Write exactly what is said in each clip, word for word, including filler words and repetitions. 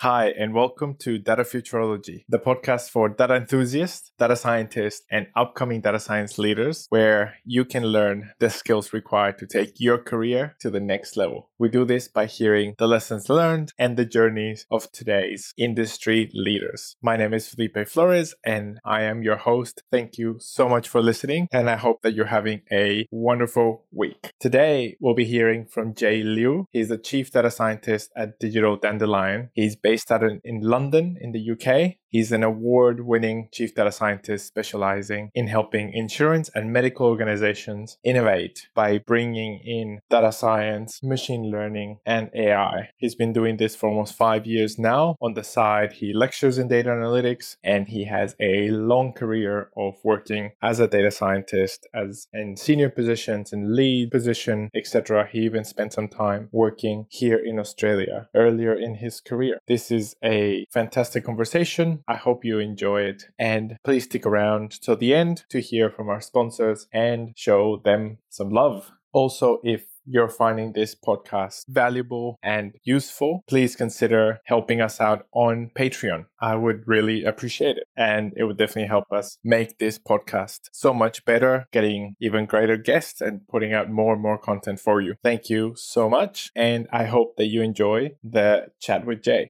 Hi, and welcome to Data Futurology, the podcast for data enthusiasts, data scientists, and upcoming data science leaders, where you can learn the skills required to take your career to the next level. We do this by hearing the lessons learned and the journeys of today's industry leaders. My name is Felipe Flores, and I am your host. Thank you so much for listening, and I hope that you're having a wonderful week. Today, we'll be hearing from Jay Liu. He's the Chief Data Scientist at Digital Dandelion. He's based out in London in the U K. He's an award-winning chief data scientist specializing in helping insurance and medical organizations innovate by bringing in data science, machine learning, and A I. He's been doing this for almost five years now. On the side, he lectures in data analytics, and he has a long career of working as a data scientist, as in senior positions, in lead position, et cetera. He even spent some time working here in Australia earlier in his career. This is a fantastic conversation. I hope you enjoy it, and please stick around till the end to hear from our sponsors and show them some love. Also, if you're finding this podcast valuable and useful, please consider helping us out on Patreon. I would really appreciate it, and it would definitely help us make this podcast so much better, getting even greater guests and putting out more and more content for you. Thank you so much, and I hope that you enjoy the chat with Jay.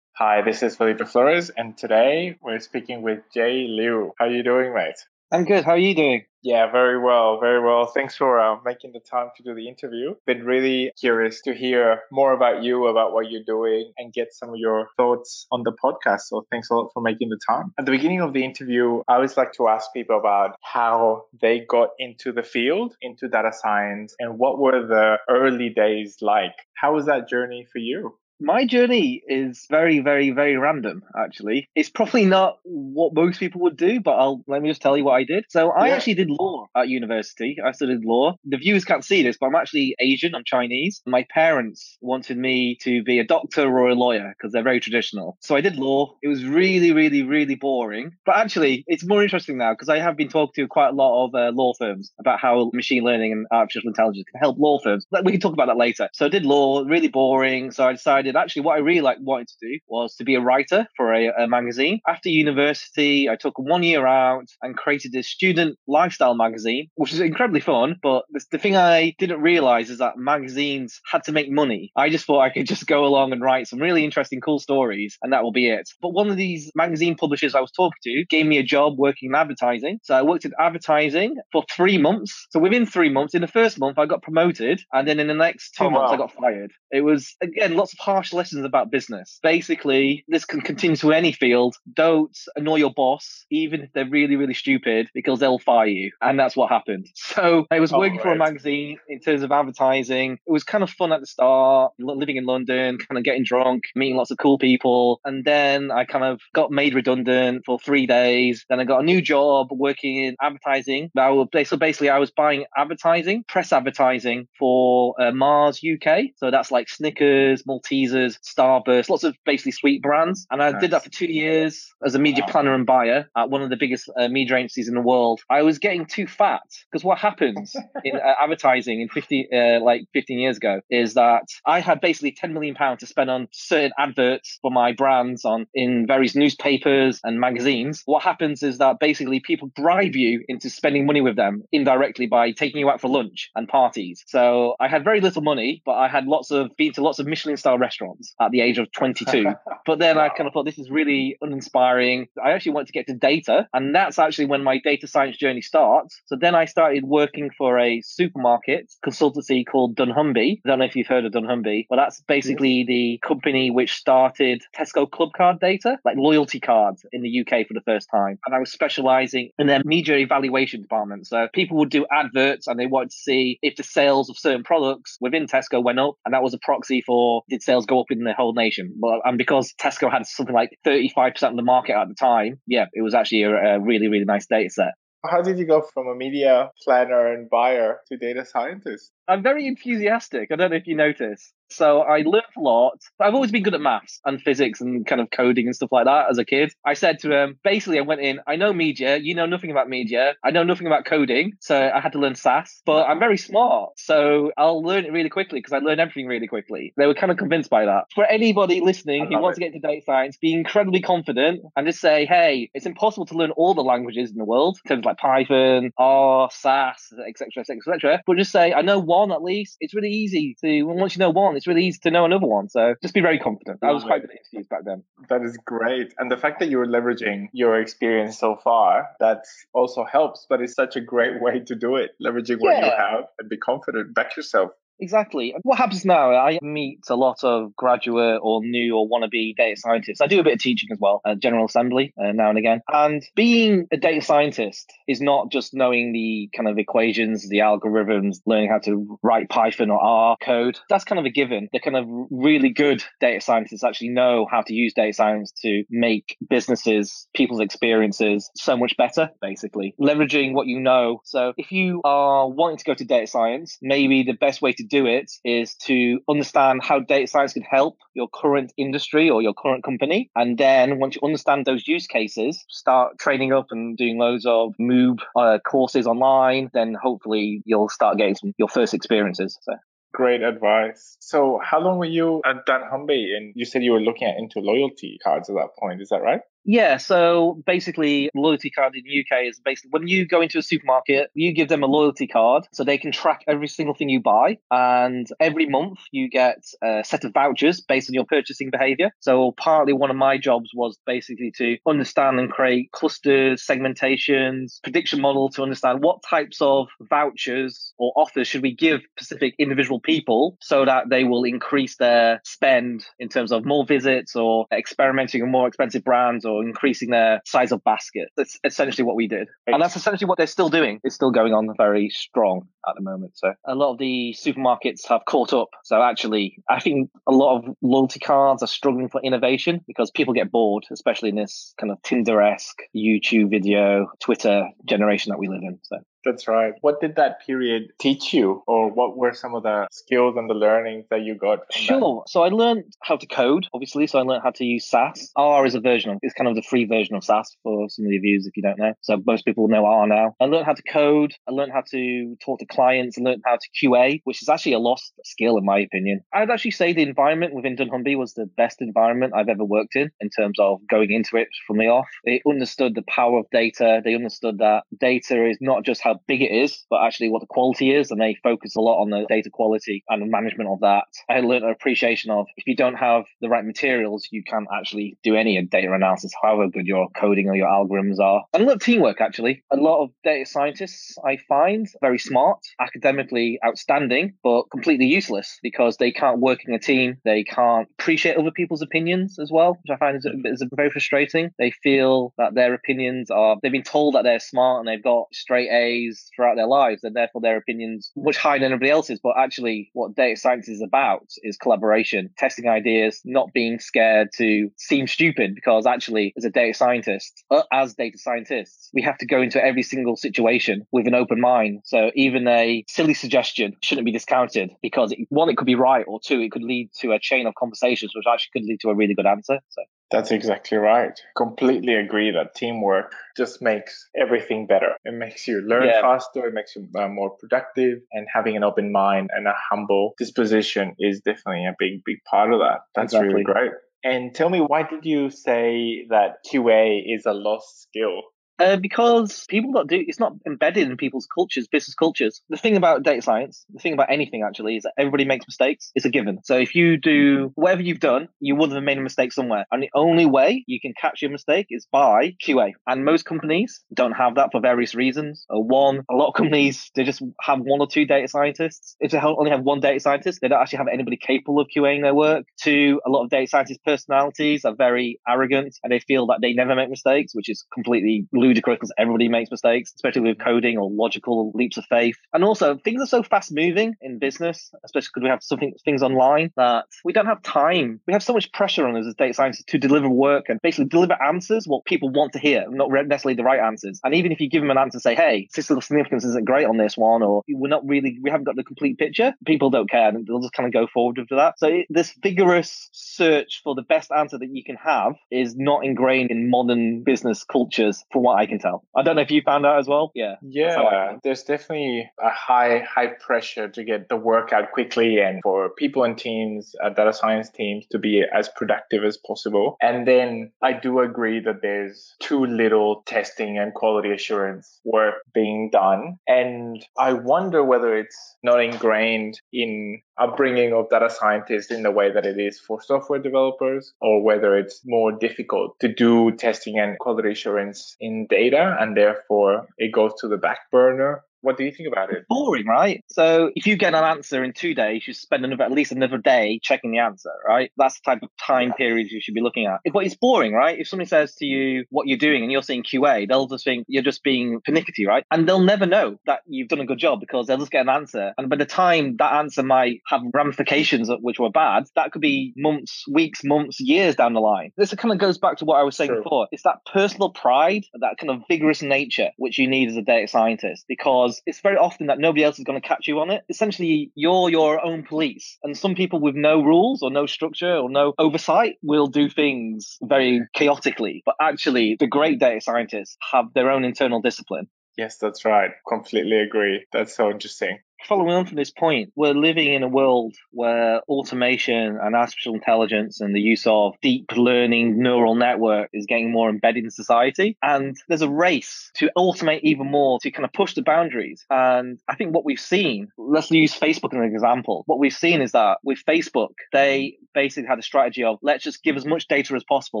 Hi, this is Felipe Flores, and today we're speaking with Jay Liu. How are you doing, mate? I'm good. How are you doing? Yeah, very well, very well. Thanks for uh, making the time to do the interview. Been really curious to hear more about you, about what you're doing, and get some of your thoughts on the podcast. So thanks a lot for making the time. At the beginning of the interview, I always like to ask people about how they got into the field, into data science, and what were the early days like? How was that journey for you? My journey is very, very, very random, actually. It's probably not what most people would do, but I'll let me just tell you what I did. So I yeah. actually did law at university. I studied law. The viewers can't see this, but I'm actually Asian. I'm Chinese. My parents wanted me to be a doctor or a lawyer because they're very traditional. So I did law. It was really, really, really boring. But actually, it's more interesting now because I have been talking to quite a lot of uh, law firms about how machine learning and artificial intelligence can help law firms. We can talk about that later. So I did law, really boring. So I decided actually what I really like wanted to do was to be a writer for a, a magazine. After university, I took one year out and created this student lifestyle magazine, which is incredibly fun. But the, the thing I didn't realize is that magazines had to make money. I just thought I could just go along and write some really interesting, cool stories, and that will be it. But one of these magazine publishers I was talking to gave me a job working in advertising. So I worked in advertising for three months. So within three months, in the first month, I got promoted. And then in the next two oh, months, wow. I got fired. It was, again, lots of hard lessons about business. Basically, this can continue to any field. Don't annoy your boss, even if they're really, really stupid, because they'll fire you. And that's what happened. So I was oh, working right. for a magazine in terms of advertising. It was kind of fun at the start, living in London, kind of getting drunk, meeting lots of cool people. And then I kind of got made redundant for three days. Then I got a new job working in advertising. So basically, I was buying advertising, press advertising for uh, Mars U K. So that's like Snickers, Maltesers, Starburst, lots of basically sweet brands. And I nice. did that for two years as a media wow. planner and buyer at one of the biggest uh, media agencies in the world. I was getting too fat because what happens in uh, advertising in fifty, uh, like fifteen years ago is that I had basically ten million pounds to spend on certain adverts for my brands on in various newspapers and magazines. What happens is that basically people bribe you into spending money with them indirectly by taking you out for lunch and parties. So I had very little money, but I had lots of been to lots of Michelin star restaurants at the age of twenty-two. But then wow. I kind of thought, this is really uninspiring. I actually wanted to get to data. And that's actually when my data science journey starts. So then I started working for a supermarket consultancy called Dunnhumby. I don't know if you've heard of Dunnhumby, but that's basically the company which started Tesco club card data, like loyalty cards in the U K for the first time. And I was specializing in their media evaluation department. So people would do adverts and they wanted to see if the sales of certain products within Tesco went up. And that was a proxy for did sales go up in the whole nation. But and because Tesco had something like thirty-five percent of the market at the time, yeah, it was actually a, a really, really nice data set. How did you go from a media planner and buyer to data scientist? I'm very enthusiastic. I don't know if you notice. So I learned a lot. I've always been good at maths and physics and kind of coding and stuff like that as a kid. I said to him, basically, I went in, I know media. You know nothing about media. I know nothing about coding. So I had to learn S A S, but I'm very smart. So I'll learn it really quickly because I learn everything really quickly. They were kind of convinced by that. For anybody listening who wants it. to get into data science, be incredibly confident and just say, hey, it's impossible to learn all the languages in the world, in terms of like Python, R, S A S, et cetera, et cetera, et cetera. But just say, I know one at least. It's really easy to, once you know one, it's really easy to know another one. So just be very confident. I was quite good at interviews back then. That is great. And the fact that you're leveraging your experience so far, that also helps, but it's such a great way to do it. Leveraging what yeah. you have and be confident, back yourself. Exactly. What happens now, I meet a lot of graduate or new or wannabe data scientists. I do a bit of teaching as well at General Assembly uh, now and again. And being a data scientist is not just knowing the kind of equations, the algorithms, learning how to write Python or R code. That's kind of a given. The kind of really good data scientists actually know how to use data science to make businesses, people's experiences so much better, basically. Leveraging what you know. So if you are wanting to go to data science, maybe the best way to do it is to understand how data science can help your current industry or your current company. And then once you understand those use cases, start training up and doing loads of MOOC uh, courses online. Then hopefully you'll start getting some your first experiences. So. Great advice. So how long were you at dunnhumby? And you said you were looking at into loyalty cards at that point. Is that right? Yeah, so basically loyalty card in the U K is basically when you go into a supermarket, you give them a loyalty card so they can track every single thing you buy. And every month you get a set of vouchers based on your purchasing behavior. So partly one of my jobs was basically to understand and create clusters, segmentations, prediction model to understand what types of vouchers or offers should we give specific individual people so that they will increase their spend in terms of more visits or experimenting with more expensive brands or or increasing their size of basket. That's essentially what we did. And that's essentially what they're still doing. It's still going on very strong at the moment. So a lot of the supermarkets have caught up. So actually, I think a lot of loyalty cards are struggling for innovation because people get bored, especially in this kind of Tinder-esque YouTube video, Twitter generation that we live in. So. That's right. What did that period teach you? Or what were some of the skills and the learnings that you got? From sure. That? So I learned how to code, obviously. So I learned how to use S A S. R is a version of, it's kind of the free version of S A S for some of the viewers if you don't know. So most people know R now. I learned how to code. I learned how to talk to clients. I learned how to Q A, which is actually a lost skill in my opinion. I'd actually say the environment within dunnhumby was the best environment I've ever worked in, in terms of going into it from the off. They understood the power of data. They understood that data is not just how big it is, but actually what the quality is, and they focus a lot on the data quality and the management of that. I learned an appreciation of if you don't have the right materials, you can't actually do any data analysis, however good your coding or your algorithms are. And a lot of teamwork, actually. A lot of data scientists, I find, very smart, academically outstanding, but completely useless because they can't work in a team. They can't appreciate other people's opinions as well, which I find is, is very frustrating. They feel that their opinions are, they've been told that they're smart and they've got straight A's throughout their lives, and therefore their opinions much higher than everybody else's. But actually what data science is about is collaboration, testing ideas, not being scared to seem stupid, because actually as a data scientist, as data scientists, we have to go into every single situation with an open mind. So even a silly suggestion shouldn't be discounted because one, it could be right, or two, it could lead to a chain of conversations which actually could lead to a really good answer. So that's exactly right. Completely agree that teamwork just makes everything better. It makes you learn yeah. faster, it makes you more productive, and having an open mind and a humble disposition is definitely a big, big part of that. That's exactly. really great. And tell me, why did you say that Q A is a lost skill? Uh, because people don't do, it's not embedded in people's cultures, business cultures. The thing about data science, the thing about anything actually, is that everybody makes mistakes. It's a given. So if you do whatever you've done, you would have made a mistake somewhere. And the only way you can catch your mistake is by Q A. And most companies don't have that for various reasons. One, a lot of companies, they just have one or two data scientists. If they only have one data scientist, they don't actually have anybody capable of QAing their work. Two, a lot of data scientist personalities are very arrogant and they feel that they never make mistakes, which is completely losing ludicrous because everybody makes mistakes, especially with coding or logical leaps of faith. And also, things are so fast moving in business, especially because we have something things online that we don't have time. We have so much pressure on us as data scientists to deliver work and basically deliver answers what people want to hear, not necessarily the right answers. And even if you give them an answer, say, hey, statistical significance isn't great on this one, or we're not really, we haven't got the complete picture, people don't care and they'll just kind of go forward with that. So it, this vigorous search for the best answer that you can have is not ingrained in modern business cultures, from what I can tell. I don't know if you found out as well. Yeah. Yeah. There's definitely a high, high pressure to get the work out quickly and for people and teams, uh, data science teams, to be as productive as possible. And then I do agree that there's too little testing and quality assurance work being done. And I wonder whether it's not ingrained in upbringing of data scientists in the way that it is for software developers, or whether it's more difficult to do testing and quality assurance in data, and therefore it goes to the back burner. What do you think about it? Boring, right? So if you get an answer in two days, you spend another, at least another day checking the answer, right? That's the type of time period you should be looking at. But it's boring, right? If somebody says to you what you're doing and you're saying Q A, they'll just think you're just being pernickety, right? And they'll never know that you've done a good job because they'll just get an answer. And by the time that answer might have ramifications which were bad, that could be months, weeks, months, years down the line. This kind of goes back to what I was saying True. before. It's that personal pride, that kind of vigorous nature, which you need as a data scientist, because it's very often that nobody else is going to catch you on it. Essentially, you're your own police. And some people with no rules or no structure or no oversight will do things very chaotically. But actually, the great data scientists have their own internal discipline. Yes, that's right. Completely agree. That's so interesting. Following on from this point, we're living in a world where automation and artificial intelligence and the use of deep learning neural network is getting more embedded in society. And there's a race to automate even more, to kind of push the boundaries. And I think what we've seen, let's use Facebook as an example. What we've seen is that with Facebook, they basically had a strategy of let's just give as much data as possible.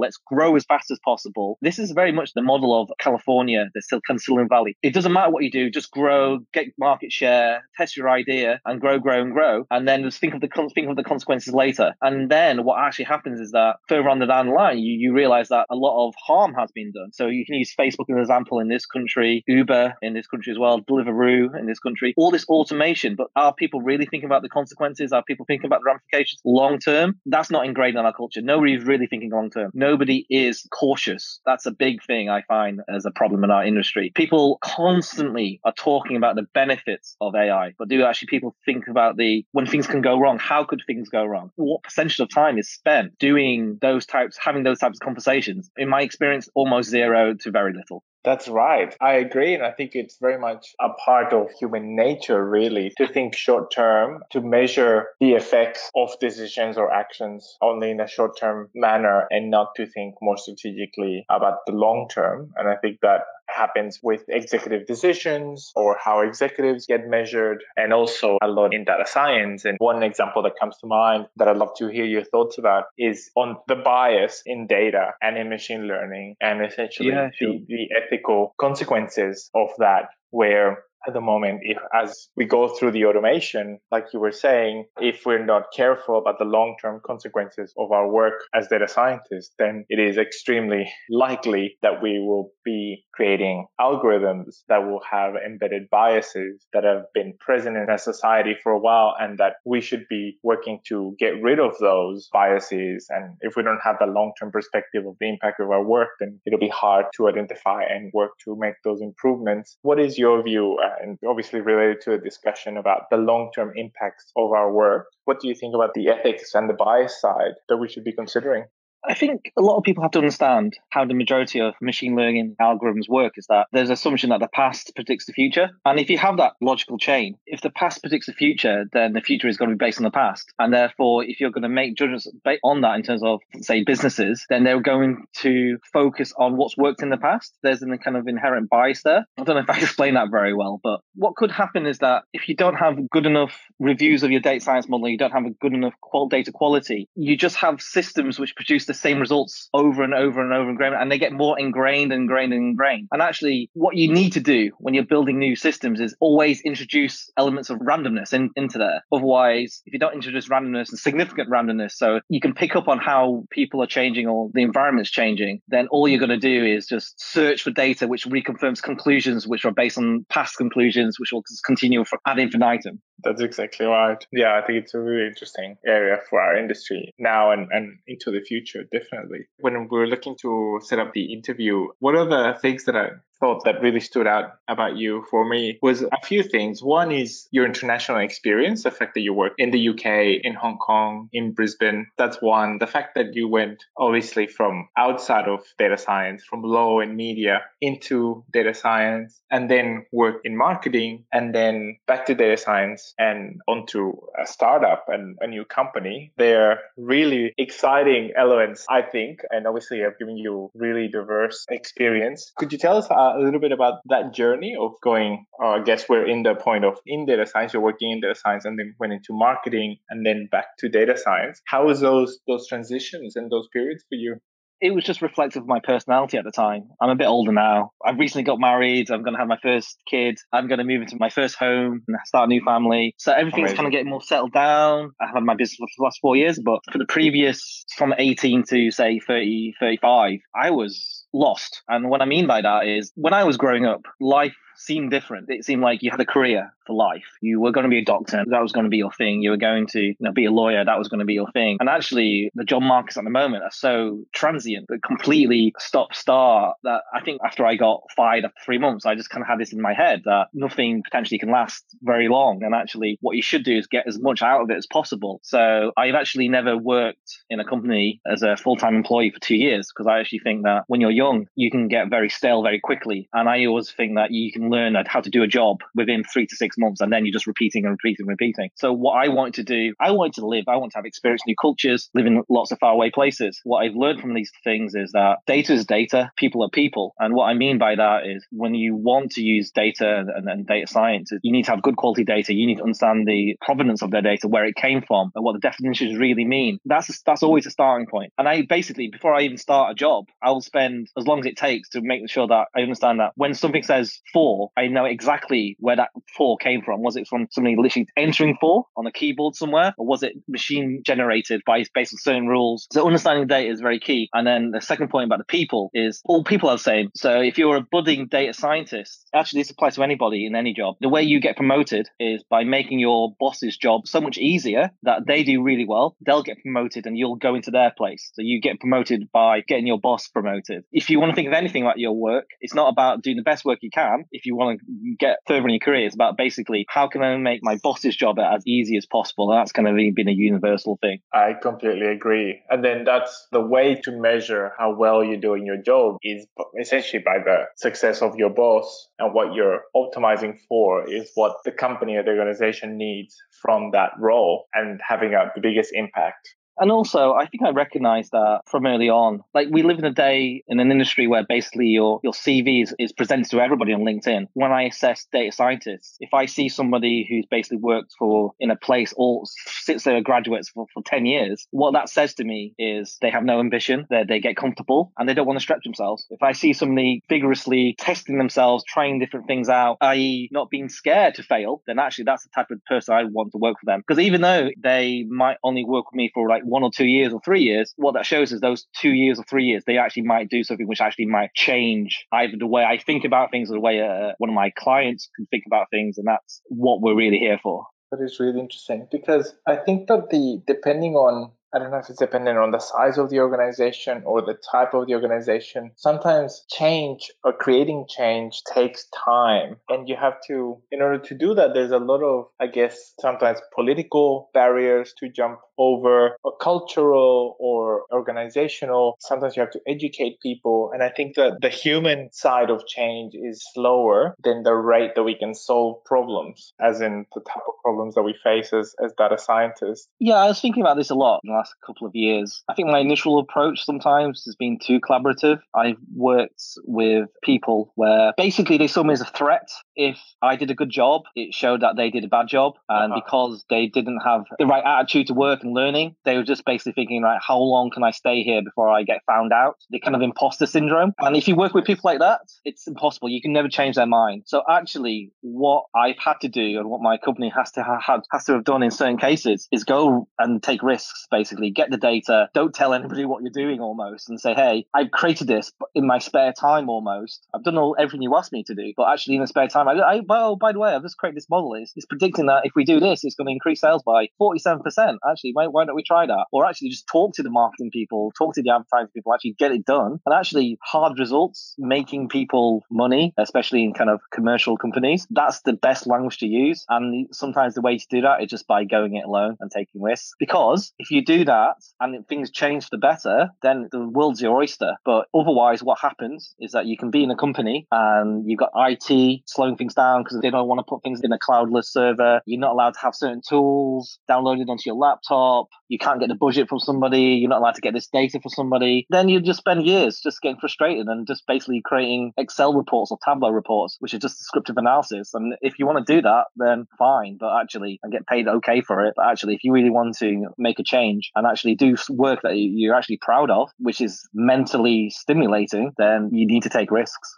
Let's grow as fast as possible. This is very much the model of California, the Silicon Valley. It doesn't matter what you do, just grow, get market share, test your idea and grow, grow, and grow, and then just think of the think of the consequences later. And then what actually happens is that further on down the line, you, you realize that a lot of harm has been done. So you can use Facebook as an example in this country, Uber in this country as well, Deliveroo in this country, all this automation. But are people really thinking about the consequences? Are people thinking about the ramifications long term? That's not ingrained in our culture. Nobody's really thinking long term. Nobody is cautious. That's a big thing I find as a problem in our industry. People constantly are talking about the benefits of A I. But do actually people think about the when things can go wrong? How could things go wrong? What percentage of time is spent doing those types, having those types of conversations? In my experience, almost zero to very little. That's right. I agree. And I think it's very much a part of human nature, really, to think short term, to measure the effects of decisions or actions only in a short term manner and not to think more strategically about the long term. And I think that happens with executive decisions or how executives get measured, and also a lot in data science. And one example that comes to mind that I'd love to hear your thoughts about is on the bias in data and in machine learning, and essentially yeah, sure. the, the ethical consequences of that, where at the moment, if as we go through the automation, like you were saying, if we're not careful about the long-term consequences of our work as data scientists, then it is extremely likely that we will be creating algorithms that will have embedded biases that have been present in our society for a while, and that we should be working to get rid of those biases. And if we don't have the long-term perspective of the impact of our work, then it'll be hard to identify and work to make those improvements. What is your view? And obviously related to a discussion about the long-term impacts of our work. What do you think about the ethics and the bias side that we should be considering? I think a lot of people have to understand how the majority of machine learning algorithms work is that there's an assumption that the past predicts the future. And if you have that logical chain, if the past predicts the future, then the future is going to be based on the past. And therefore, if you're going to make judgments on that in terms of, say, businesses, then they're going to focus on what's worked in the past. There's a kind of inherent bias there. I don't know if I explained that very well, but what could happen is that if you don't have good enough reviews of your data science model, you don't have a good enough data quality, you just have systems which produce the same results over and over and over again, and they get more ingrained and ingrained and ingrained. And actually, what you need to do when you're building new systems is always introduce elements of randomness in, into there. Otherwise, if you don't introduce randomness and significant randomness, so you can pick up on how people are changing or the environment's changing, then all you're going to do is just search for data which reconfirms conclusions which are based on past conclusions, which will continue for ad infinitum. That's exactly right. Yeah, I think it's a really interesting area for our industry now and, and into the future, definitely. When we're looking to set up the interview, what are the things that I thought that really stood out about you for me was a few things. One is your international experience, the fact that you work in the U K, in Hong Kong, in Brisbane. That's one. The fact that you went obviously from outside of data science, from law and media into data science, and then work in marketing, and then back to data science and onto a startup and a new company. They're really exciting elements, I think. And obviously, I've given you really diverse experience. Could you tell us uh, a little bit about that journey of going, uh, I guess we're in the point of in data science, you're working in data science and then went into marketing and then back to data science. How was those those transitions and those periods for you? It was just reflective of my personality at the time. I'm a bit older now. I've recently got married. I'm going to have my first kid. I'm going to move into my first home and start a new family. So everything's kind of getting more settled down. I've had my business for the last four years, but for the previous, from eighteen to say thirty, thirty-five, I was lost. And what I mean by that is when I was growing up, life seemed different. It seemed like you had a career for life. You were going to be a doctor. That was going to be your thing. You were going to you know, be a lawyer. That was going to be your thing. And actually, the job markets at the moment are so transient, but completely stop-start, that I think after I got fired after three months, I just kind of had this in my head that nothing potentially can last very long. And actually, what you should do is get as much out of it as possible. So I've actually never worked in a company as a full-time employee for two years because I actually think that when you're young, you can get very stale very quickly. And I always think that you can learn how to do a job within three to six months, and then you're just repeating and repeating and repeating. So what I wanted to do, I wanted to live, I want to have experience new cultures, live in lots of faraway places. What I've learned from these things is that data is data, people are people. And what I mean by that is when you want to use data and, and data science, you need to have good quality data. You need to understand the provenance of their data, where it came from, and what the definitions really mean. That's, a, that's always a starting point. And I basically, before I even start a job, I will spend as long as it takes to make sure that I understand that when something says four, I know exactly where that four came from. Was it from somebody literally entering four on a keyboard somewhere? Or was it machine generated by based on certain rules? So understanding data is very key. And then the second point about the people is all people are the same. So if you're a budding data scientist, actually this applies to anybody in any job. The way you get promoted is by making your boss's job so much easier that they do really well. They'll get promoted and you'll go into their place. So you get promoted by getting your boss promoted. If you want to think of anything about your work, it's not about doing the best work you can. If you you want to get further in your career, it's about basically how can I make my boss's job as easy as possible. And that's kind of really been a universal thing. I completely agree. And then that's the way to measure how well you're doing your job is essentially by the success of your boss, and what you're optimizing for is what the company or the organization needs from that role and having a, the biggest impact. And also, I think I recognised that from early on. Like, we live in a day in an industry where basically your, your C V is, is presented to everybody on LinkedIn. When I assess data scientists, if I see somebody who's basically worked for in a place or sits there graduates for, for ten years, what that says to me is they have no ambition, they, they get comfortable, and they don't want to stretch themselves. If I see somebody vigorously testing themselves, trying different things out, that is not being scared to fail, then actually that's the type of person I want to work for them. Because even though they might only work with me for like one or two years or three years, what that shows is those two years or three years, they actually might do something which actually might change either the way I think about things or the way uh, one of my clients can think about things. And that's what we're really here for. That is really interesting, because I think that the depending on I don't know if it's dependent on the size of the organization or the type of the organization. Sometimes change or creating change takes time. And you have to, in order to do that, there's a lot of, I guess, sometimes political barriers to jump over, or cultural or organizational. Sometimes you have to educate people. And I think that the human side of change is slower than the rate that we can solve problems, as in the type of problems that we face as, as data scientists. Yeah, I was thinking about this a lot. Last couple of years. I think my initial approach sometimes has been too collaborative. I've worked with people where basically they saw me as a threat if I did a good job, it showed that they did a bad job. And uh-huh. because they didn't have the right attitude to work and learning, they were just basically thinking, like, how long can I stay here before I get found out? The kind of imposter syndrome. And if you work with people like that, it's impossible. You can never change their mind. So actually, what I've had to do and what my company has to have, has to have done in certain cases is go and take risks, basically. Get the data. Don't tell anybody what you're doing almost and say, hey, I've created this in my spare time almost. I've done all everything you asked me to do, but actually in the spare time, I, I well, by the way, I've just created this model. It's, it's predicting that if we do this, it's going to increase sales by forty-seven percent. Actually, why, why don't we try that? Or actually just talk to the marketing people, talk to the advertising people, actually get it done. And actually hard results, making people money, especially in kind of commercial companies, that's the best language to use. And sometimes the way to do that is just by going it alone and taking risks. Because if you do that and things change for the better, then the world's your oyster. But otherwise, what happens is that you can be in a company and you've got I T slowing things down because they don't want to put things in a cloudless server. You're not allowed to have certain tools downloaded onto your laptop. You can't get the budget from somebody. You're not allowed to get this data from somebody. Then you just spend years just getting frustrated and just basically creating Excel reports or Tableau reports, which are just descriptive analysis. And if you want to do that, then fine, but actually, and get paid okay for it. But actually, if you really want to make a change and actually do work that you're actually proud of, which is mentally stimulating, then you need to take risks.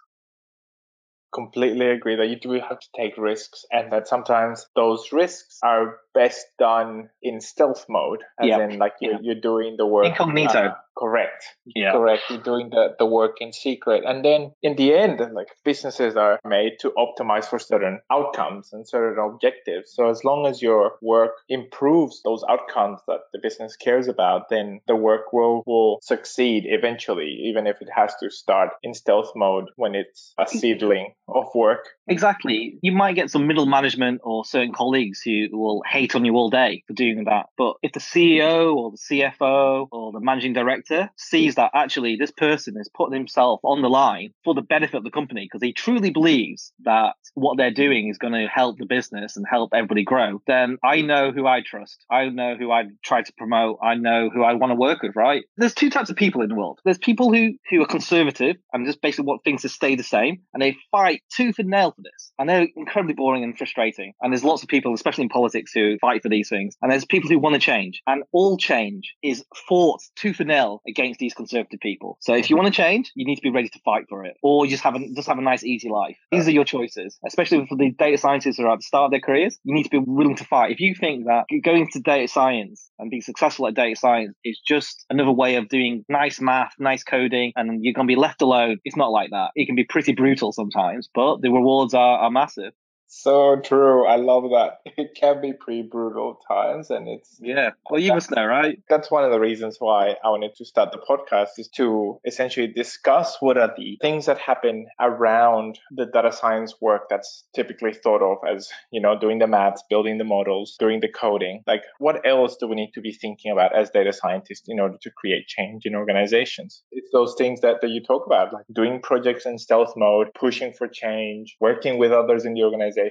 Completely agree that you do have to take risks, and that sometimes those risks are best done in stealth mode, as yep. in like you're, yep. you're doing the work incognito. Uh, correct. Yeah. Correct. You're doing the, the work in secret. And then in the end, like businesses are made to optimize for certain outcomes and certain objectives. So as long as your work improves those outcomes that the business cares about, then the work will, will succeed eventually, even if it has to start in stealth mode when it's a seedling of work. Exactly. You might get some middle management or certain colleagues who will hate on you all day for doing that. But if the C E O or the C F O or the managing director sees that actually this person is putting himself on the line for the benefit of the company because he truly believes that what they're doing is going to help the business and help everybody grow, then I know who I trust. I know who I try to promote. I know who I want to work with, right? There's two types of people in the world. There's people who, who are conservative and just basically want things to stay the same, and they fight tooth and nail for this. And they're incredibly boring and frustrating. And there's lots of people, especially in politics, who fight for these things. And there's people who want to change. And all change is fought tooth and nail against these conservative people. So if you want to change, you need to be ready to fight for it. Or just have a, just have a nice, easy life. These are your choices, especially for the data scientists who are at the start of their careers. You need to be willing to fight. If you think that going to data science and being successful at data science is just another way of doing nice math, nice coding, and you're going to be left alone, it's not like that. It can be pretty brutal sometimes, but the rewards are, are massive. So true. I love that. It can be pretty brutal times, and it's yeah. Well, you must know, right? That's one of the reasons why I wanted to start the podcast, is to essentially discuss what are the things that happen around the data science work that's typically thought of as, you know, doing the maths, building the models, doing the coding. Like, what else do we need to be thinking about as data scientists in order to create change in organizations? It's those things that, that you talk about, like doing projects in stealth mode, pushing for change, working with others in the organization,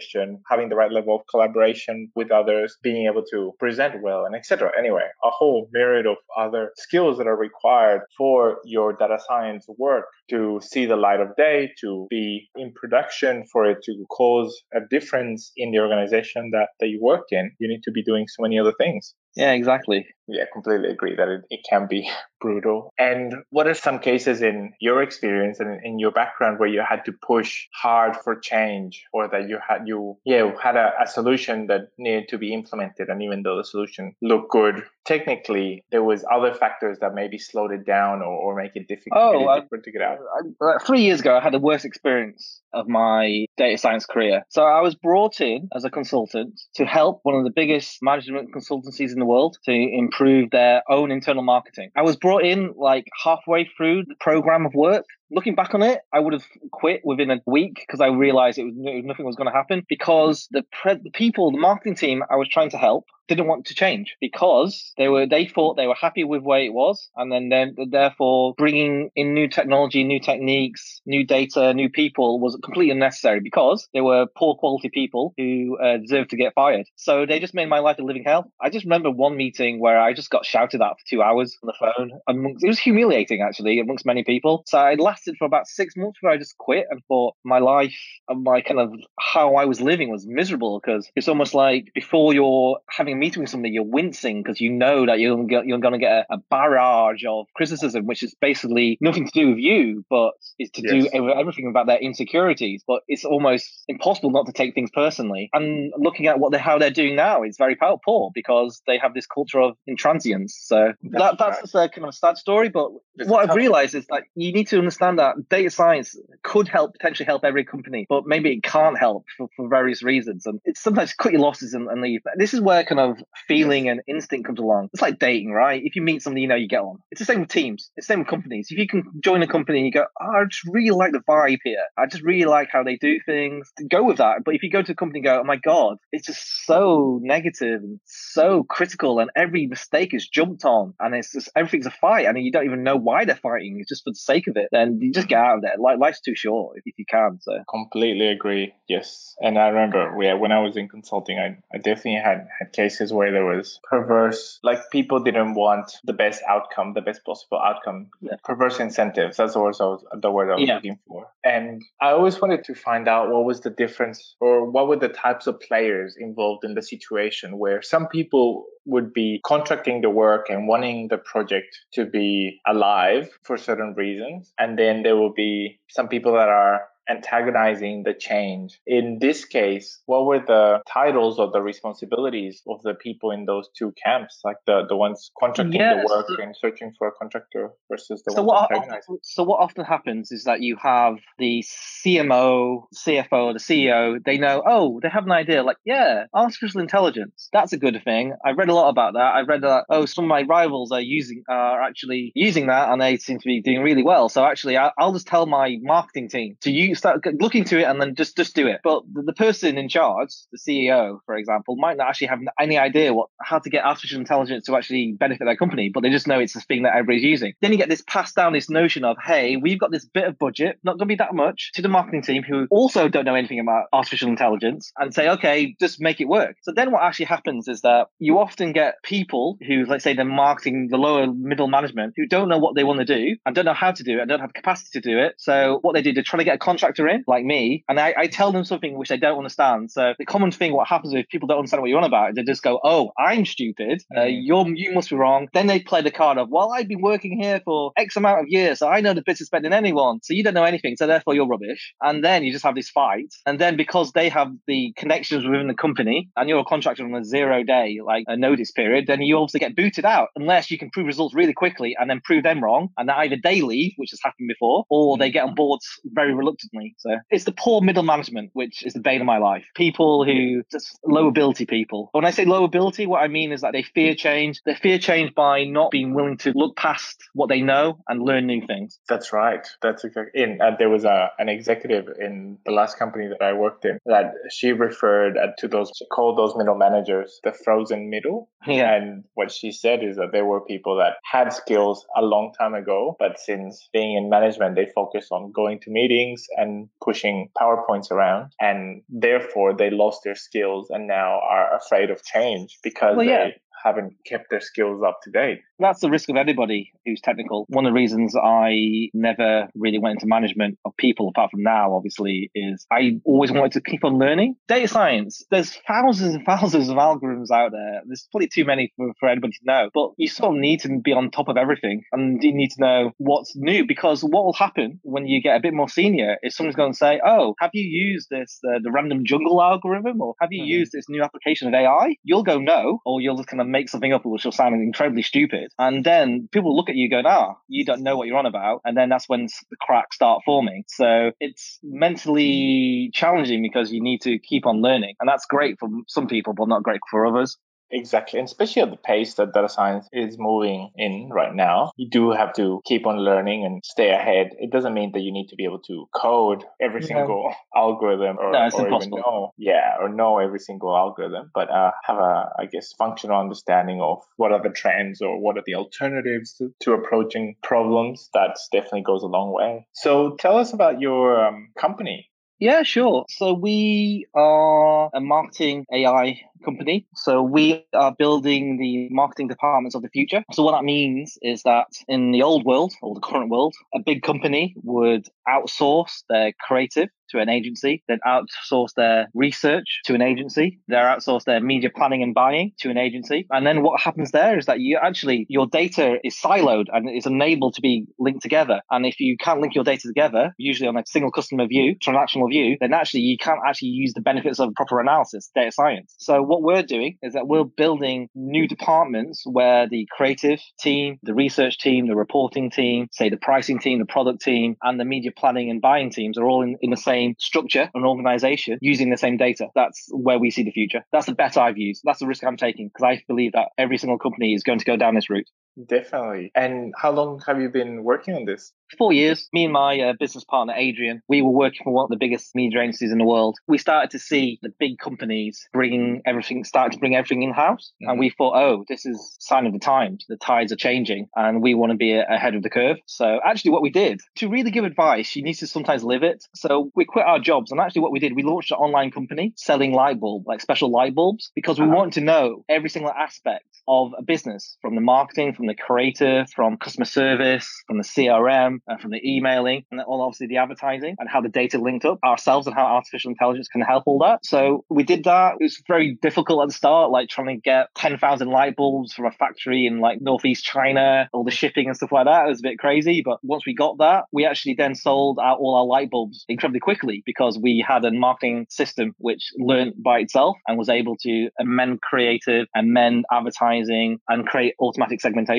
having the right level of collaboration with others, being able to present well, and et cetera. Anyway, a whole myriad of other skills that are required for your data science work to see the light of day, to be in production, for it to cause a difference in the organization that, that you work in. You need to be doing so many other things. Yeah, exactly. Yeah, completely agree that it, it can be brutal. And what are some cases in your experience and in your background where you had to push hard for change, or that you had you yeah had a, a solution that needed to be implemented, and even though the solution looked good technically, there was other factors that maybe slowed it down or, or make it difficult oh, I, to get out? I, I, three years ago, I had the worst experience of my data science career. So I was brought in as a consultant to help one of the biggest management consultancies in the world to improve their own internal marketing. I was brought in like halfway through the program of work. Looking back on it, I would have quit within a week because I realized it was, nothing was going to happen, because the, pre- the people, the marketing team I was trying to help didn't want to change, because they were they thought they were happy with the way it was, and then then therefore bringing in new technology, new techniques, new data, new people was completely unnecessary, because they were poor quality people who uh, deserved to get fired. So they just made my life a living hell. I just remember one meeting where I just got shouted at for two hours on the phone amongst, it was humiliating actually amongst many people. So I lasted lasted for about six months where I just quit and thought my life and my kind of how I was living was miserable, because it's almost like before you're having a meeting with somebody, you're wincing because you know that you're you're going to get a, a barrage of criticism, which is basically nothing to do with you, but it's to yes. do everything about their insecurities. But it's almost impossible not to take things personally. And looking at what they how they're doing now is very powerful because they have this culture of intransience. So that's that, that's right. a kind of sad story. But it's what I've realized is that you need to understand that data science could help potentially help every company, but maybe it can't help for, for various reasons. And it's sometimes cut your losses and, and leave. This is where kind of feeling yes. and instinct comes along. It's like dating, right? If you meet somebody you know you get on. It's the same with teams. It's the same with companies. If you can join a company and you go, oh, I just really like the vibe here. I just really like how they do things. Go with that. But if you go to a company and go, oh my God, it's just so negative and so critical and every mistake is jumped on and it's just everything's a fight and you don't even know why they're fighting. It's just for the sake of it. Then you just get out of there. Life's too short if you can. So completely agree. Yes. And I remember when I was in consulting, I, I definitely had, had cases where there was perverse, like people didn't want the best outcome, the best possible outcome, yeah. perverse incentives. That's the word I was, the word I was yeah. looking for. And I always wanted to find out what was the difference or what were the types of players involved in the situation where some people would be contracting the work and wanting the project to be alive for certain reasons. And then there will be some people that are antagonizing the change. In this case, what were the titles or the responsibilities of the people in those two camps, like the, the ones contracting yes. the work and searching for a contractor versus the so ones what antagonizing? Often, so what often happens is that you have the C M O, C F O, or the C E O, they know, oh, they have an idea, like, yeah, artificial intelligence, that's a good thing. I read a lot about that. I read that, oh, some of my rivals are using are actually using that and they seem to be doing really well. So actually, I, I'll just tell my marketing team to use start looking to it and then just just do it. But the person in charge, the C E O, for example, might not actually have any idea what how to get artificial intelligence to actually benefit their company, but they just know it's the thing that everybody's using. Then you get this passed down this notion of, hey, we've got this bit of budget, not going to be that much, to the marketing team who also don't know anything about artificial intelligence and say, okay, just make it work. So then what actually happens is that you often get people who, let's say, they're marketing the lower middle management who don't know what they want to do and don't know how to do it and don't have capacity to do it. So what they do, they're trying to get a contract contractor in, like me, and I, I tell them something which they don't understand. So the common thing, what happens if people don't understand what you're on about, they just go, oh, I'm stupid, uh, you're, you must be wrong. Then they play the card of, well, I've been working here for X amount of years, so I know the business better than anyone, so you don't know anything, so therefore you're rubbish. And then you just have this fight, and then because they have the connections within the company, and you're a contractor on a zero day, like a notice period, then you obviously get booted out, unless you can prove results really quickly, and then prove them wrong, and either they leave, which has happened before, or they get on board very reluctantly. So it's the poor middle management, which is the bane of my life. People who just low ability people. When I say low ability, what I mean is that they fear change. They fear change by not being willing to look past what they know and learn new things. That's right. That's exactly. In uh, there was a an executive in the last company that I worked in that she referred uh, to those. She called those middle managers the frozen middle. Yeah. And what she said is that there were people that had skills a long time ago, but since being in management, they focused on going to meetings and pushing PowerPoints around, and therefore they lost their skills and now are afraid of change because well, yeah. they haven't kept their skills up to date. That's the risk of anybody who's technical. One of the reasons I never really went into management of people, apart from now, obviously, is I always wanted to keep on learning. Data science, there's thousands and thousands of algorithms out there. There's probably too many for, for anybody to know, but you sort of need to be on top of everything and you need to know what's new, because what will happen when you get a bit more senior is someone's going to say, oh, have you used this, uh, the random jungle algorithm, or have you mm-hmm. used this new application of A I? You'll go no, or you'll just kind of make something up which will sound incredibly stupid, and then people look at you going, ah, you don't know what you're on about, and then that's when the cracks start forming. So it's mentally challenging because you need to keep on learning, and that's great for some people but not great for others. Exactly, and especially at the pace that data science is moving in right now, you do have to keep on learning and stay ahead. It doesn't mean that you need to be able to code every single no. algorithm, or, no, it's or impossible. Even know, yeah, or know every single algorithm, but uh, have a, I guess, functional understanding of what are the trends or what are the alternatives to, to approaching problems. That definitely goes a long way. So tell us about your um, company. Yeah, sure. So we are a marketing A I company. So we are building the marketing departments of the future. So what that means is that in the old world, or the current world, a big company would outsource their creative to an agency, then outsource their research to an agency, they outsource their media planning and buying to an agency. And then what happens there is that you actually, your data is siloed and it's unable to be linked together. And if you can't link your data together, usually on a single customer view, transactional view, then actually you can't actually use the benefits of proper analysis, data science. So what we're doing is that we're building new departments where the creative team, the research team, the reporting team, say the pricing team, the product team, and the media planning and buying teams are all in, in the same structure and organization using the same data. That's where we see the future. That's the bet I've used. That's the risk I'm taking because I believe that every single company is going to go down this route. Definitely. And how long have you been working on this? Four years. Me and my uh, business partner, Adrian, we were working for one of the biggest media agencies in the world. We started to see the big companies bringing everything, started to bring everything in-house. Mm-hmm. And we thought, oh, this is a sign of the times. The tides are changing and we want to be ahead of the curve. So actually what we did, to really give advice, you need to sometimes live it. So we quit our jobs. And actually what we did, we launched an online company selling light bulbs, like special light bulbs, because we uh-huh. wanted to know every single aspect of a business, from the marketing, from the creative, from customer service, from the C R M, and from the emailing, and then obviously the advertising and how the data linked up ourselves and how artificial intelligence can help all that. So we did that. It was very difficult at the start, like trying to get ten thousand light bulbs from a factory in like northeast China, all the shipping and stuff like that. It was a bit crazy. But once we got that, we actually then sold out all our light bulbs incredibly quickly because we had a marketing system which learned by itself and was able to amend creative, amend advertising, and create automatic segmentation.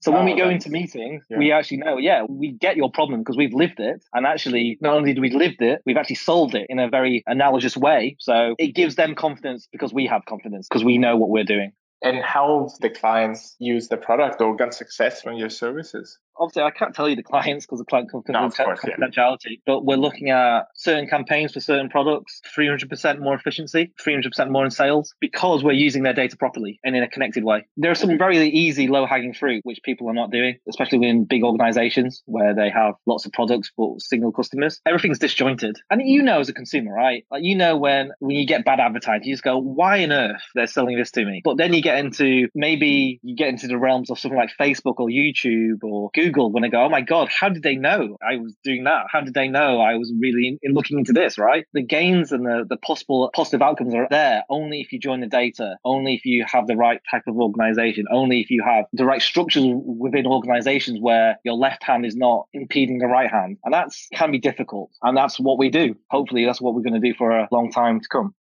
So when oh, we go nice. into meetings, yeah. we actually know, yeah, we get your problem because we've lived it. And actually, not only did we live it, we've actually solved it in a very analogous way. So it gives them confidence because we have confidence because we know what we're doing. And how the clients use the product or got success from your services? Obviously, I can't tell you the clients because the client confidentiality, no, course, confidentiality yeah. but we're looking at certain campaigns for certain products, three hundred percent more efficiency, three hundred percent more in sales because we're using their data properly and in a connected way. There are some very easy low-hanging fruit which people are not doing, especially within big organizations where they have lots of products but single customers. Everything's disjointed. And you know as a consumer, right? Like you know when, when you get bad advertising, you just go, why on earth they're selling this to me? But then you get into, maybe you get into the realms of something like Facebook or YouTube or Google. Google when I go, oh my God, how did they know I was doing that? How did they know I was really in, in looking into this, right? The gains and the, the possible positive outcomes are there only if you join the data, only if you have the right type of organization, only if you have the right structures within organizations where your left hand is not impeding the right hand. And that can be difficult. And that's what we do. Hopefully, that's what we're going to do for a long time to come.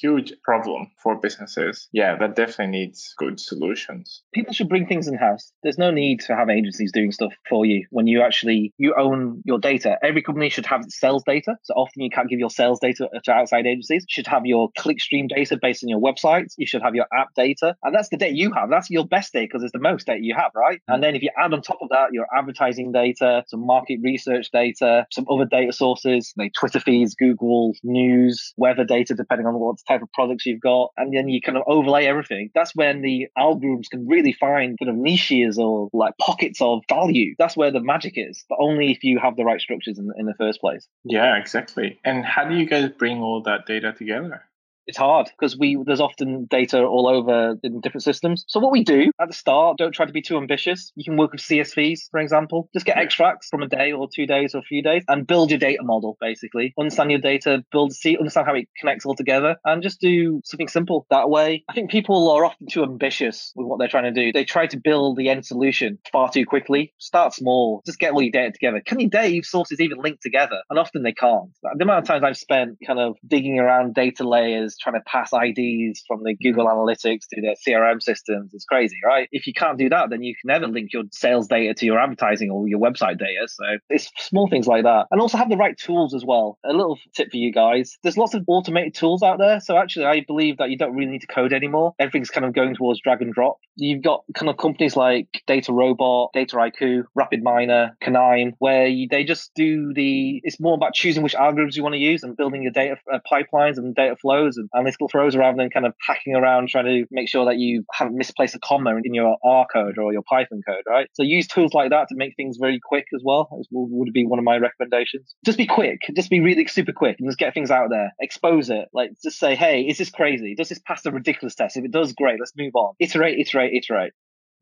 Huge problem for businesses. Yeah, that definitely needs good solutions. People should bring things in-house. There's no need to have agencies doing stuff for you when you actually, you own your data. Every company should have sales data. So often you can't give your sales data to outside agencies. You should have your clickstream data based on your websites. You should have your app data. And that's the data you have. That's your best data because it's the most data you have, right? And then if you add on top of that, your advertising data, some market research data, some other data sources, like Twitter feeds, Google News, weather data, depending on what's type of products you've got, and then you kind of overlay everything. That's when the algorithms can really find kind of niches or like pockets of value. That's where the magic is, but only if you have the right structures in, in the first place. Yeah, exactly. And how do you guys bring all that data together? It's hard because we there's often data all over in different systems. So what we do at the start, don't try to be too ambitious. You can work with C S Vs, for example. Just get extracts from a day or two days or a few days and build your data model, basically. Understand your data, build, see, understand how it connects all together and just do something simple that way. I think people are often too ambitious with what they're trying to do. They try to build the end solution far too quickly. Start small. Just get all your data together. Can your data sources even link together? And often they can't. The amount of times I've spent kind of digging around data layers, trying to pass I Ds from the Google Analytics to their C R M systems. It's crazy, right? If you can't do that, then you can never link your sales data to your advertising or your website data. So it's small things like that. And also have the right tools as well. A little tip for you guys. There's lots of automated tools out there. So actually, I believe that you don't really need to code anymore. Everything's kind of going towards drag and drop. You've got kind of companies like DataRobot, DataIku, Rapid Miner, K N I M E, where you, they just do the, it's more about choosing which algorithms you want to use and building your data uh, pipelines and data flows and and analytical throws rather than kind of hacking around trying to make sure that you haven't misplaced a comma in your R code or your Python code, right? So use tools like that to make things very quick as well, as would be one of my recommendations. Just be quick. Just be really super quick and just get things out there. Expose it. Like, just say, hey, is this crazy? Does this pass the ridiculous test? If it does, great. Let's move on. Iterate, iterate, iterate.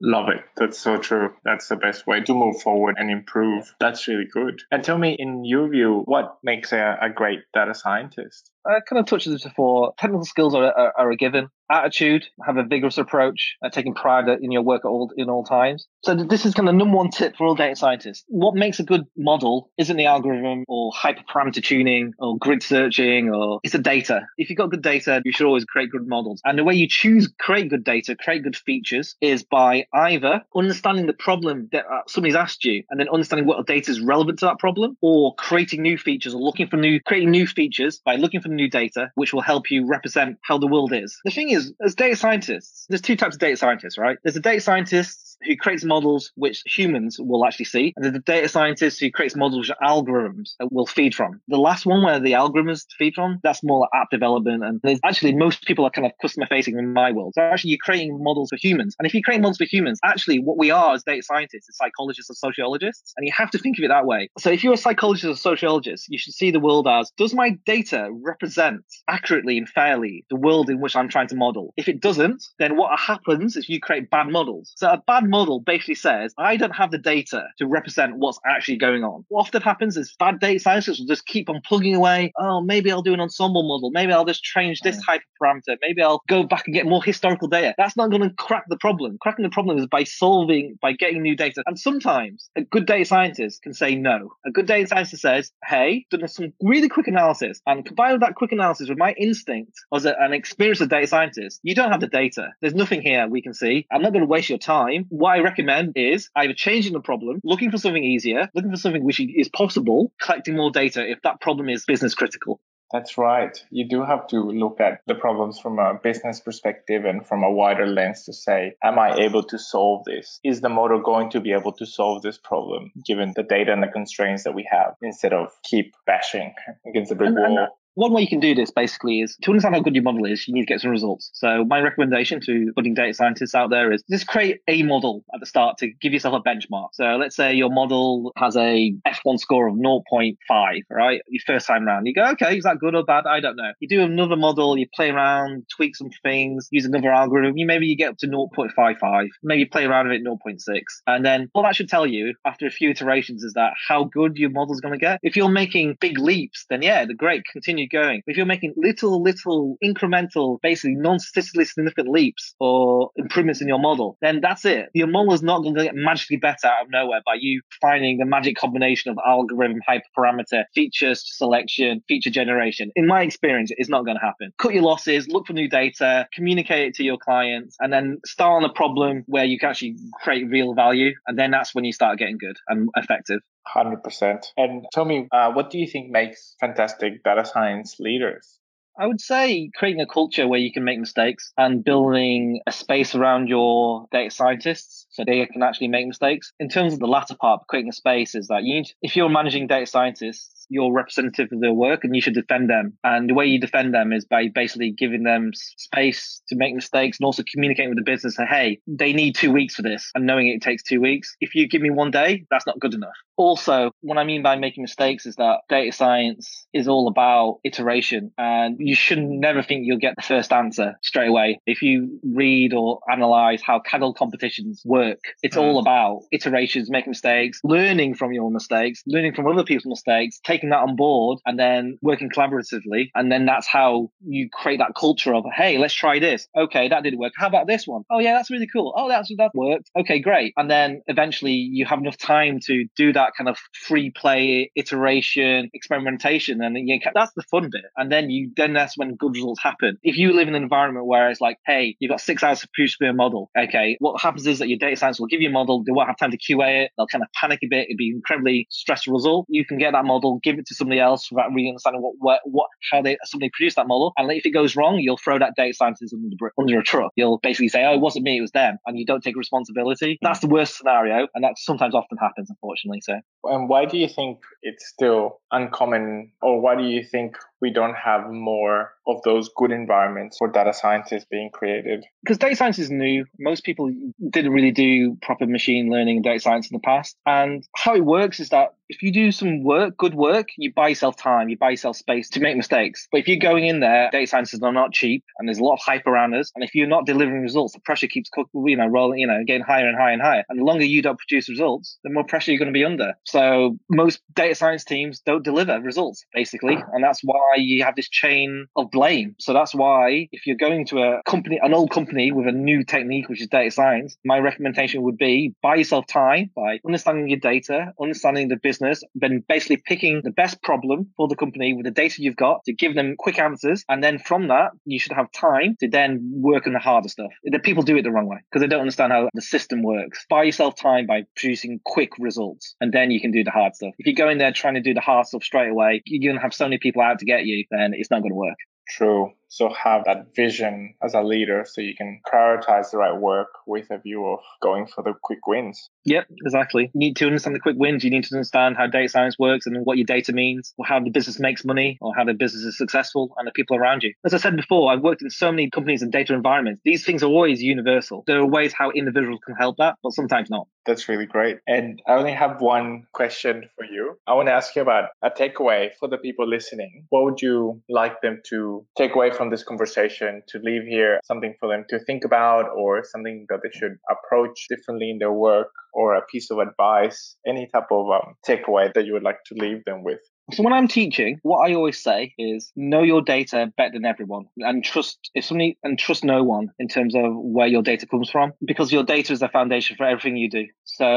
Love it. That's so true. That's the best way to move forward and improve. That's really good. And tell me, in your view, what makes a, a great data scientist? I kind of touched on this before. Technical skills are, are, are a given. Attitude, have a vigorous approach, uh, taking pride in your work at all, in all times. So this is kind of the number one tip for all data scientists. What makes a good model isn't the algorithm or hyperparameter tuning or grid searching, or it's the data. If you've got good data, you should always create good models. And the way you choose create good data, create good features, is by either understanding the problem that somebody's asked you and then understanding what data is relevant to that problem, or creating new features or looking for new, creating new features by looking for new data, which will help you represent how the world is. The thing is, as data scientists, there's two types of data scientists, right? There's the data scientists who creates models which humans will actually see, and there's the data scientists who creates models which algorithms will feed from. The last one, where the algorithms feed from, that's more like app development, and there's actually most people are kind of customer facing in my world. So actually, you're creating models for humans, and if you create models for humans, actually what we are as data scientists is psychologists or sociologists, and you have to think of it that way. So if you're a psychologist or sociologist, you should see the world as, does my data represent accurately and fairly the world in which I'm trying to model? If it doesn't, then what happens is you create bad models. So a bad model basically says, I don't have the data to represent what's actually going on. What often happens is bad data scientists will just keep on plugging away. Oh, maybe I'll do an ensemble model. Maybe I'll just change this hyperparameter. Maybe I'll go back and get more historical data. That's not going to crack the problem. Cracking the problem is by solving, by getting new data. And sometimes a good data scientist can say no. A good data scientist says, hey, done some really quick analysis, and combined with that quick analysis with my instinct as a, an experienced data scientist, you don't have the data. There's nothing here we can see. I'm not going to waste your time. What I recommend is either changing the problem, looking for something easier, looking for something which is possible, collecting more data if that problem is business critical. That's right. You do have to look at the problems from a business perspective and from a wider lens to say, am I able to solve this? Is the model going to be able to solve this problem given the data and the constraints that we have, instead of keep bashing against the brick wall? One way you can do this basically is to understand how good your model is, you need to get some results. So my recommendation to budding data scientists out there is just create a model at the start to give yourself a benchmark. So let's say your model has a F one score of zero point five, right? Your first time round, you go, okay, is that good or bad? I don't know. You do another model, you play around, tweak some things, use another algorithm. You maybe you get up to zero point five five, maybe play around with it zero point six. And then all that should tell you after a few iterations is that how good your model's going to get. If you're making big leaps, then yeah, the great, continue going. If you're making little, little incremental, basically non-statistically significant leaps or improvements in your model, then that's it. Your model is not going to get magically better out of nowhere by you finding the magic combination of algorithm, hyperparameter, feature selection, feature generation. In my experience, it's not going to happen. Cut your losses, look for new data, communicate it to your clients, and then start on a problem where you can actually create real value. And then that's when you start getting good and effective. one hundred percent. And tell me, uh, what do you think makes fantastic data science leaders? I would say creating a culture where you can make mistakes and building a space around your data scientists so they can actually make mistakes. In terms of the latter part, creating a space is that you need to, if you're managing data scientists, you're representative of their work and you should defend them. And the way you defend them is by basically giving them space to make mistakes and also communicating with the business that, hey, they need two weeks for this, and knowing it takes two weeks. If you give me one day, that's not good enough. Also, what I mean by making mistakes is that data science is all about iteration, and you should never think you'll get the first answer straight away. If you read or analyze how Kaggle competitions work, it's all about iterations, making mistakes, learning from your mistakes, learning from other people's mistakes, taking that on board and then working collaboratively. And then that's how you create that culture of, hey, let's try this. Okay, that did work. How about this one? Oh yeah, that's really cool. Oh, that's, that worked. Okay, great. And then eventually you have enough time to do that kind of free play, iteration, experimentation. And you, that's the fun bit. And then you then that's when good results happen. If you live in an environment where it's like, hey, you've got six hours to produce a model. Okay, what happens is that your data science will give you a model. They won't have time to Q A it. They'll kind of panic a bit. It'd be incredibly stressful result. You can get that model, give it to somebody else without really understanding what, what, what, how they somebody produced that model. And if it goes wrong, you'll throw that data scientist under, the, under a truck. You'll basically say, oh, it wasn't me, it was them. And you don't take responsibility. That's the worst scenario. And that sometimes often happens, unfortunately. So, and why do you think it's still uncommon, or why do you think we don't have more of those good environments for data scientists being created. Because data science is new. Most people didn't really do proper machine learning and data science in the past. And how it works is that if you do some work, good work, you buy yourself time, you buy yourself space to make mistakes. But if you're going in there, data scientists are not cheap and there's a lot of hype around us. And if you're not delivering results, the pressure keeps cooking, you know, rolling, you know, getting higher and higher and higher. And the longer you don't produce results, the more pressure you're going to be under. So most data science teams don't deliver results, basically. And that's why you have this chain of blame. So that's why if you're going to a company, an old company with a new technique, which is data science, my recommendation would be buy yourself time by understanding your data, understanding the business, then basically picking the best problem for the company with the data you've got to give them quick answers. And then from that, you should have time to then work on the harder stuff. The people do it the wrong way because they don't understand how the system works. Buy yourself time by producing quick results, and then you can do the hard stuff. If you go in there trying to do the hard stuff straight away, you're going to have so many people out to get you, then it's not going to work. True. So have that vision as a leader so you can prioritize the right work with a view of going for the quick wins. Yep, exactly. You need to understand the quick wins. You need to understand how data science works and what your data means, or how the business makes money, or how the business is successful and the people around you. As I said before, I've worked in so many companies and data environments. These things are always universal. There are ways how individuals can help that, but sometimes not. That's really great. And I only have one question for you. I want to ask you about a takeaway for the people listening. What would you like them to take away from From this conversation, to leave here something for them to think about, or something that they should approach differently in their work, or a piece of advice, any type of um, takeaway that you would like to leave them with? So when I'm teaching, what I always say is know your data better than everyone, and trust if somebody and trust no one in terms of where your data comes from, because your data is the foundation for everything you do. So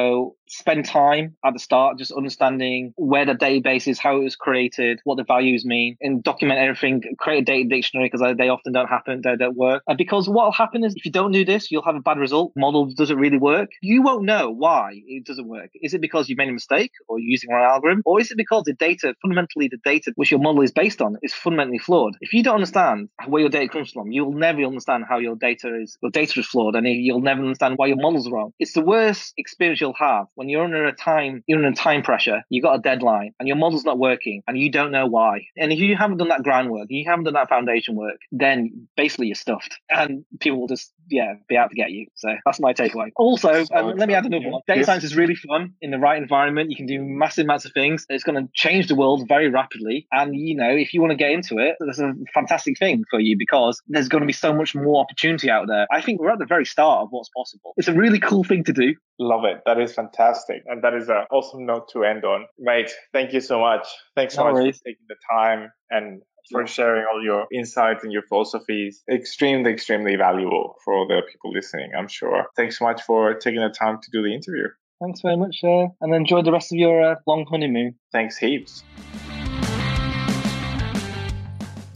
spend time at the start just understanding where the database is, how it was created, what the values mean, and document everything. Create a data dictionary, because they often don't happen, they don't work. And because what will happen is if you don't do this, you'll have a bad result. Model doesn't really work. You won't know why it doesn't work. Is it because you made a mistake or using the wrong algorithm? Or is it because the data... fundamentally, the data which your model is based on is fundamentally flawed. If you don't understand where your data comes from, you'll never understand how your data is your data is flawed, and you'll never understand why your model's wrong. It's the worst experience you'll have when you're under a time you're under time pressure, you've got a deadline, and your model's not working, and you don't know why. And if you haven't done that groundwork, you haven't done that foundation work, then basically you're stuffed, and people will just yeah be out to get you. So that's my takeaway. Also, um, let me add another one. Data science is really fun in the right environment. You can do massive amounts of things. It's going to change the world very rapidly, and you know, if you want to get into it, that's a fantastic thing for you, because there's going to be so much more opportunity out there. I think we're at the very start of what's possible. It's a really cool thing to do. Love it. That is fantastic, and that is an awesome note to end on, mate. Thank you so much. Thanks so no much worries. For taking the time and for sharing all your insights and your philosophies. Extremely, extremely valuable for all the people listening, I'm sure. Thanks so much for taking the time to do the interview. Thanks very much, uh, and enjoy the rest of your uh, long honeymoon. Thanks heaps.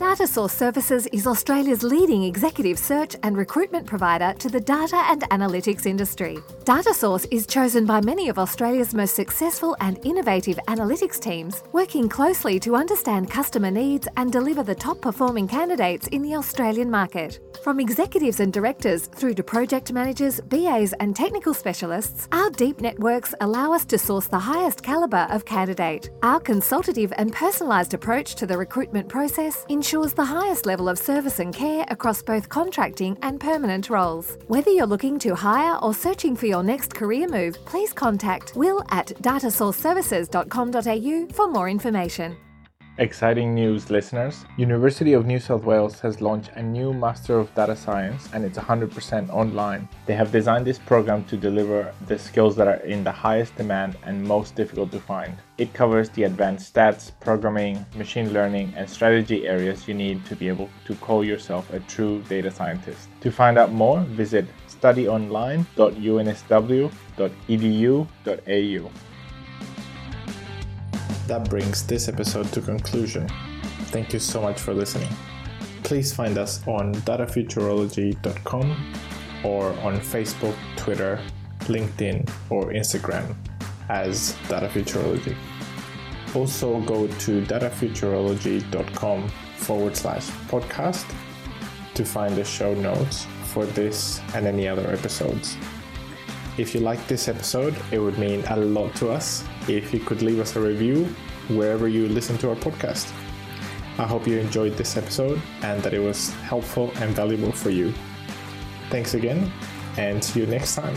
DataSource Services is Australia's leading executive search and recruitment provider to the data and analytics industry. DataSource is chosen by many of Australia's most successful and innovative analytics teams, working closely to understand customer needs and deliver the top-performing candidates in the Australian market. From executives and directors through to project managers, B As and technical specialists, our deep networks allow us to source the highest calibre of candidate. Our consultative and personalised approach to the recruitment process ensures the highest level of service and care across both contracting and permanent roles. Whether you're looking to hire or searching for your next career move, please contact Will at data source services dot com dot a u for more information. Exciting news, listeners. University of New South Wales has launched a new Master of Data Science, and it's one hundred percent online. They have designed this program to deliver the skills that are in the highest demand and most difficult to find. It covers the advanced stats, programming, machine learning, and strategy areas you need to be able to call yourself a true data scientist. To find out more, visit study online dot u n s w dot e d u dot a u. That brings this episode to conclusion. Thank you so much for listening. Please find us on data futurology dot com or on Facebook, Twitter, LinkedIn, or Instagram as DataFuturology. Also go to datafuturology.com forward slash podcast to find the show notes for this and any other episodes. If you liked this episode, it would mean a lot to us if you could leave us a review wherever you listen to our podcast. I hope you enjoyed this episode and that it was helpful and valuable for you. Thanks again, and see you next time.